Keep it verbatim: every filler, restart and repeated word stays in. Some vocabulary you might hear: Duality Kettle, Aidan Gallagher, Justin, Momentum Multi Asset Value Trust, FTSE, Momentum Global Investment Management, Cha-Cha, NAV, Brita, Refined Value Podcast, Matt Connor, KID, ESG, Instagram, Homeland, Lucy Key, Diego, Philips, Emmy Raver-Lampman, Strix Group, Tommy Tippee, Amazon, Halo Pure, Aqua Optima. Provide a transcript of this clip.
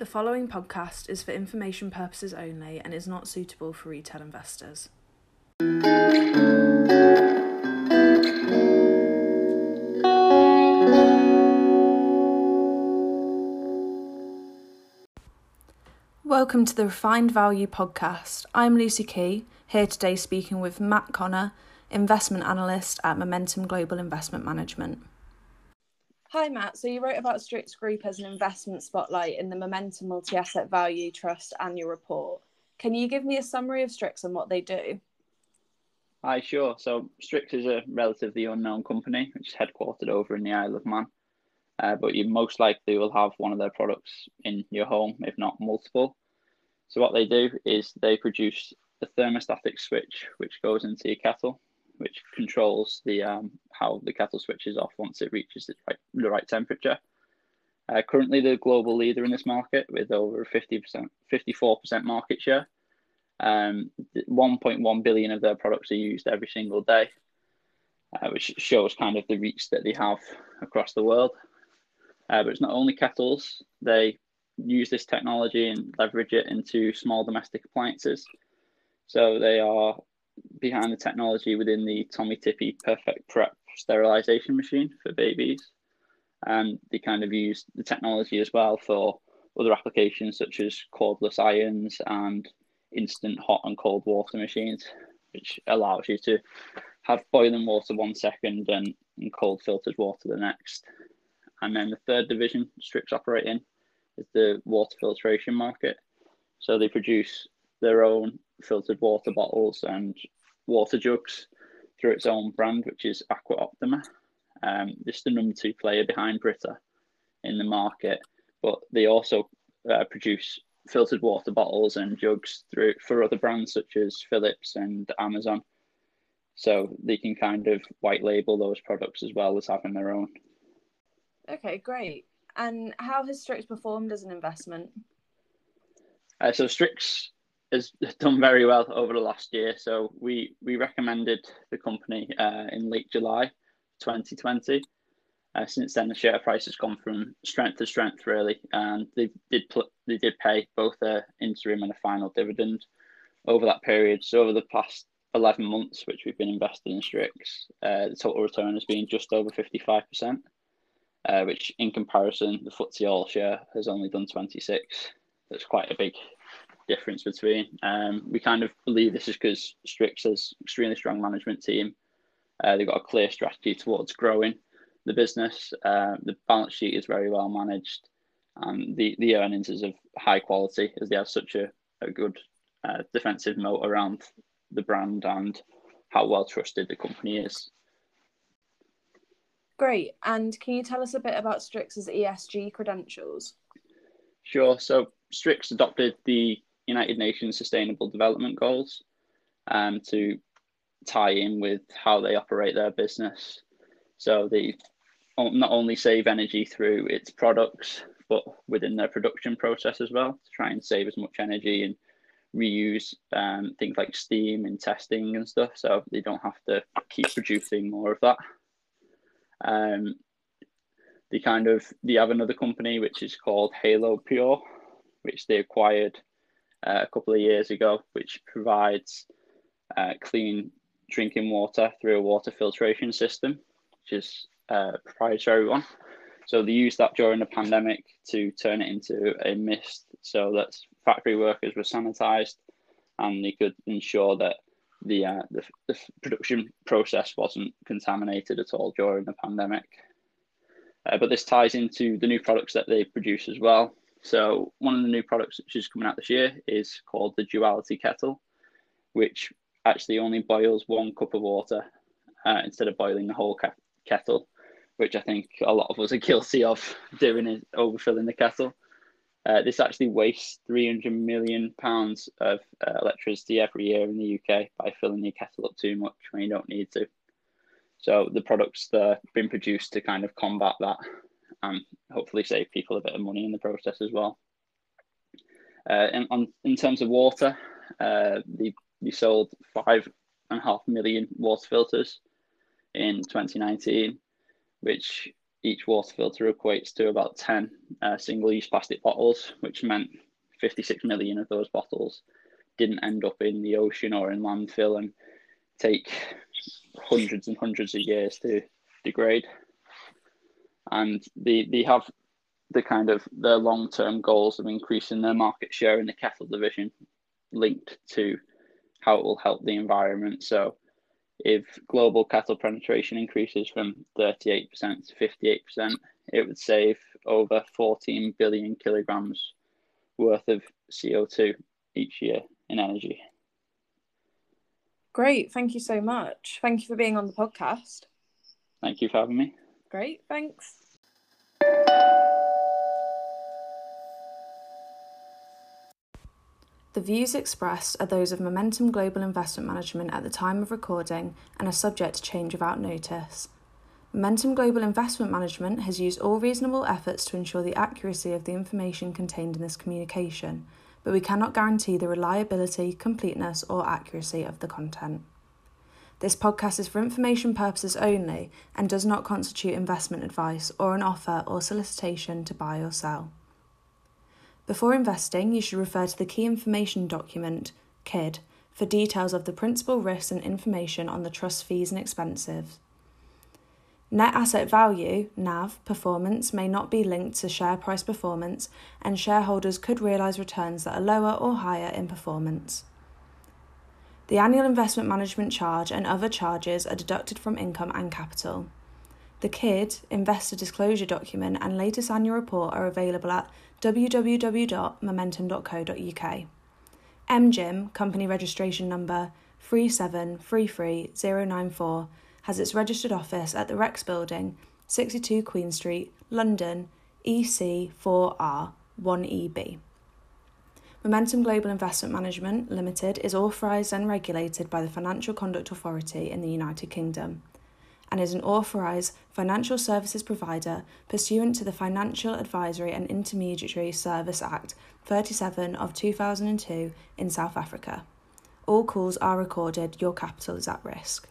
The following podcast is for information purposes only and is not suitable for retail investors. Welcome to the Refined Value Podcast. I'm Lucy Key, here today speaking with Matt Connor, investment analyst at Momentum Global Investment Management. Hi Matt, so you wrote about Strix Group as an investment spotlight in the Momentum Multi Asset Value Trust annual report. Can you give me a summary of Strix and what they do? Hi, sure. So Strix is a relatively unknown company, which is headquartered over in the Isle of Man, uh, but you most likely will have one of their products in your home, if not multiple. So what they do is they produce the thermostatic switch, which goes into your kettle, which controls the um, how the kettle switches off once it reaches the right, the right temperature. Uh, currently, the global leader in this market with over fifty percent, fifty-four percent market share. Um, one point one billion of their products are used every single day, uh, which shows kind of the reach that they have across the world. Uh, but it's not only kettles. They use this technology and leverage it into small domestic appliances. So they are behind the technology within the Tommy Tippee Perfect Prep sterilization machine for babies. And they kind of use the technology as well for other applications such as cordless irons and instant hot and cold water machines, which allows you to have boiling water one second and, and cold filtered water the next. And then the third division Strix operate in is the water filtration market. So they produce their own filtered water bottles and water jugs through its own brand, which is Aqua Optima. Um, this is the number two player behind Brita in the market, but they also uh, produce filtered water bottles and jugs through for other brands such as Philips and Amazon. So they can kind of white label those products as well as having their own. Okay, great. And how has Strix performed as an investment? Uh, so Strix has done very well over the last year. So we, we recommended the company uh, in late July twenty twenty. Uh, since then, the share price has gone from strength to strength, really. And they did pl- they did pay both an interim and a final dividend over that period. So over the past eleven months, which we've been invested in Strix, uh, the total return has been just over fifty-five percent, uh, which in comparison, the F T S E All share has only done twenty-six. That's quite a big difference between. Um, we kind of believe this is because Strix has an extremely strong management team. Uh, they've got a clear strategy towards growing the business. Uh, the balance sheet is very well managed, and the, the earnings is of high quality as they have such a, a good uh, defensive moat around the brand and how well trusted the company is. Great. And can you tell us a bit about Strix's E S G credentials? Sure. So Strix adopted the United Nations Sustainable Development Goals um, to tie in with how they operate their business. So they not only save energy through its products, but within their production process as well, to try and save as much energy and reuse um, things like steam and testing and stuff, so they don't have to keep producing more of that. Um, they kind of, they have another company which is called Halo Pure, which they acquired uh, a couple of years ago, which provides uh, clean drinking water through a water filtration system, which is a proprietary one. So they used that during the pandemic to turn it into a mist so that factory workers were sanitised and they could ensure that the, uh, the, the production process wasn't contaminated at all during the pandemic. Uh, but this ties into the new products that they produce as well. So one of the new products which is coming out this year is called the Duality Kettle, which actually only boils one cup of water uh, instead of boiling the whole ke- kettle, which I think a lot of us are guilty of doing, is overfilling the kettle. Uh, this actually wastes three hundred million pounds of uh, electricity every year in the U K by filling your kettle up too much when you don't need to. So the products that have been produced to kind of combat that and hopefully save people a bit of money in the process as well. Uh, and on, in terms of water, uh, they, they sold five and a half million water filters in twenty nineteen, which each water filter equates to about ten uh, single-use plastic bottles, which meant fifty-six million of those bottles didn't end up in the ocean or in landfill and take hundreds and hundreds of years to degrade. And they, they have the kind of their long-term goals of increasing their market share in the kettle division linked to how it will help the environment. So if global kettle penetration increases from thirty-eight percent to fifty-eight percent, it would save over fourteen billion kilograms worth of C O two each year in energy. Great. Thank you so much. Thank you for being on the podcast. Thank you for having me. Great. Thanks. The views expressed are those of Momentum Global Investment Management at the time of recording and are subject to change without notice. Momentum Global Investment Management has used all reasonable efforts to ensure the accuracy of the information contained in this communication, but we cannot guarantee the reliability, completeness, or accuracy of the content. This podcast is for information purposes only and does not constitute investment advice or an offer or solicitation to buy or sell. Before investing, you should refer to the Key Information Document, K I D, for details of the principal risks and information on the trust fees and expenses. Net asset value, N A V, performance may not be linked to share price performance, and shareholders could realise returns that are lower or higher in performance. The annual investment management charge and other charges are deducted from income and capital. The K I D, Investor Disclosure Document, and latest annual report are available at w w w dot momentum dot co dot u k. M G I M, company registration number three seven three three zero nine four, has its registered office at the Rex Building, sixty-two Queen Street, London, E C four R one E B. Momentum Global Investment Management Limited is authorised and regulated by the Financial Conduct Authority in the United Kingdom, and is an authorised financial services provider pursuant to the Financial Advisory and Intermediary Service Act thirty-seven of two thousand two in South Africa. All calls are recorded. Your capital is at risk.